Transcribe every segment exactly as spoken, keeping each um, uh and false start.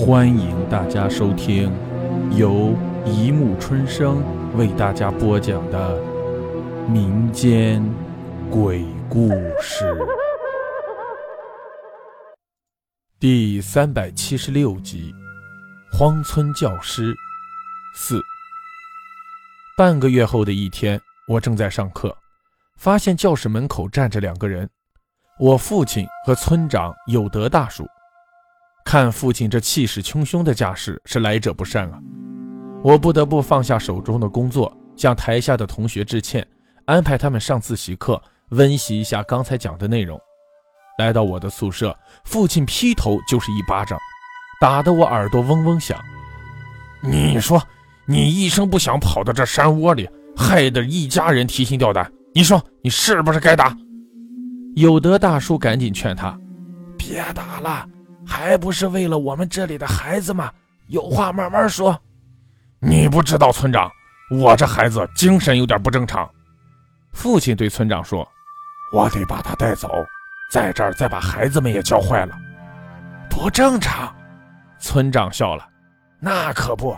欢迎大家收听由一木春生为大家播讲的民间鬼故事第三百七十六集《荒村教师》四。半个月后的一天，我正在上课，发现教室门口站着两个人，我父亲和村长有德大叔。看父亲这气势汹汹的架势，是来者不善啊！我不得不放下手中的工作，向台下的同学致歉，安排他们上自习课，温习一下刚才讲的内容。来到我的宿舍，父亲劈头就是一巴掌，打得我耳朵嗡嗡响。你说，你一声不响跑到这山窝里，害得一家人提心吊胆，你说你是不是该打？有德大叔赶紧劝他，别打了，还不是为了我们这里的孩子吗？有话慢慢说。你不知道村长，我这孩子精神有点不正常。父亲对村长说，我得把他带走，在这儿再把孩子们也教坏了。不正常？村长笑了，那可不，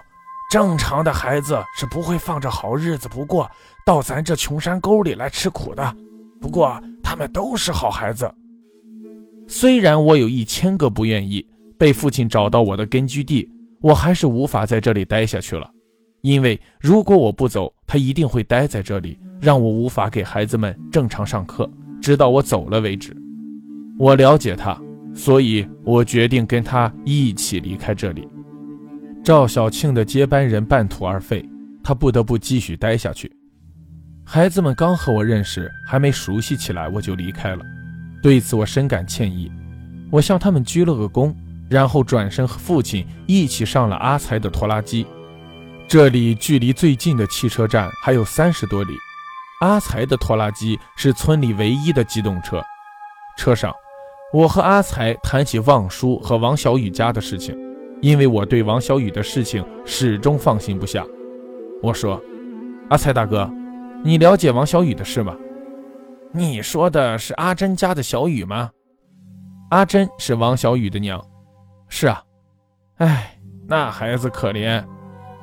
正常的孩子是不会放着好日子不过，到咱这穷山沟里来吃苦的。不过他们都是好孩子。虽然我有一千个不愿意，被父亲找到我的根据地，我还是无法在这里待下去了。因为如果我不走，他一定会待在这里，让我无法给孩子们正常上课，直到我走了为止。我了解他，所以我决定跟他一起离开这里。赵小庆的接班人半途而废，他不得不继续待下去。孩子们刚和我认识，还没熟悉起来，我就离开了。对此我深感歉意，我向他们鞠了个躬，然后转身和父亲一起上了阿才的拖拉机。这里距离最近的汽车站还有三十多里。阿才的拖拉机是村里唯一的机动车。车上，我和阿才谈起望叔和王小雨家的事情，因为我对王小雨的事情始终放心不下。我说，阿才大哥，你了解王小雨的事吗？你说的是阿珍家的小雨吗？阿珍是王小雨的娘。是啊。哎，那孩子可怜，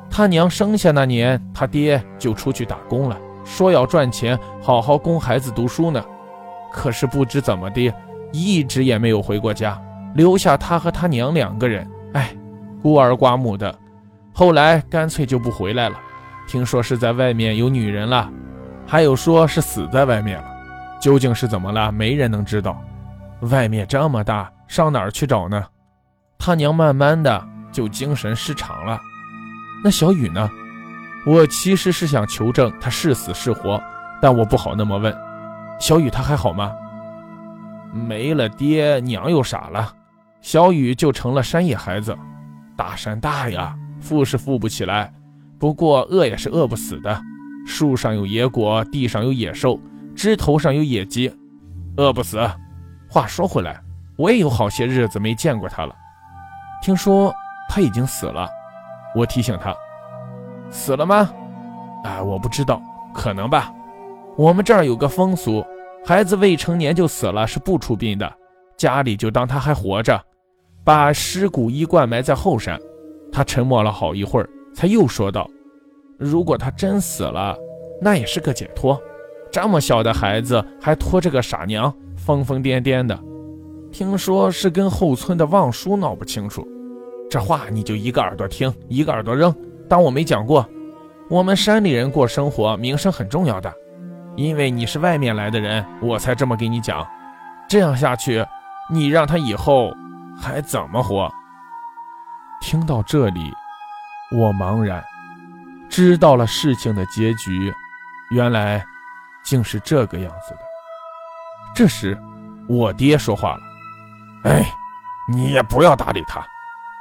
他娘生下那年，他爹就出去打工了，说要赚钱好好供孩子读书呢。可是不知怎么的，一直也没有回过家，留下他和他娘两个人，哎，孤儿寡母的。后来干脆就不回来了，听说是在外面有女人了，还有说是死在外面了。究竟是怎么了，没人能知道。外面这么大，上哪儿去找呢？他娘慢慢的就精神失常了。那小雨呢？我其实是想求证他是死是活，但我不好那么问。小雨他还好吗？没了爹，娘又傻了，小雨就成了山野孩子。大山大呀，富是富不起来，不过饿也是饿不死的。树上有野果，地上有野兽，枝头上有野鸡，饿不死。话说回来，我也有好些日子没见过他了。听说他已经死了。我提醒他，死了吗？啊，我不知道，可能吧。我们这儿有个风俗，孩子未成年就死了是不出殡的，家里就当他还活着，把尸骨衣冠埋在后山。他沉默了好一会儿，才又说道，如果他真死了，那也是个解脱。这么小的孩子还拖着个傻娘，疯疯癫癫的。听说是跟后村的望叔闹不清楚。这话你就一个耳朵听，一个耳朵扔，当我没讲过。我们山里人过生活，名声很重要的。因为你是外面来的人，我才这么给你讲。这样下去，你让他以后还怎么活？听到这里，我茫然，知道了事情的结局，原来竟是这个样子的。这时我爹说话了，哎，你也不要搭理他，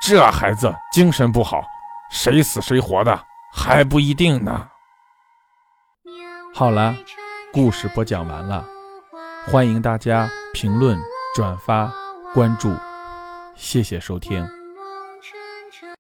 这孩子精神不好，谁死谁活的还不一定呢。好了，故事播讲完了，欢迎大家评论、转发、关注，谢谢收听。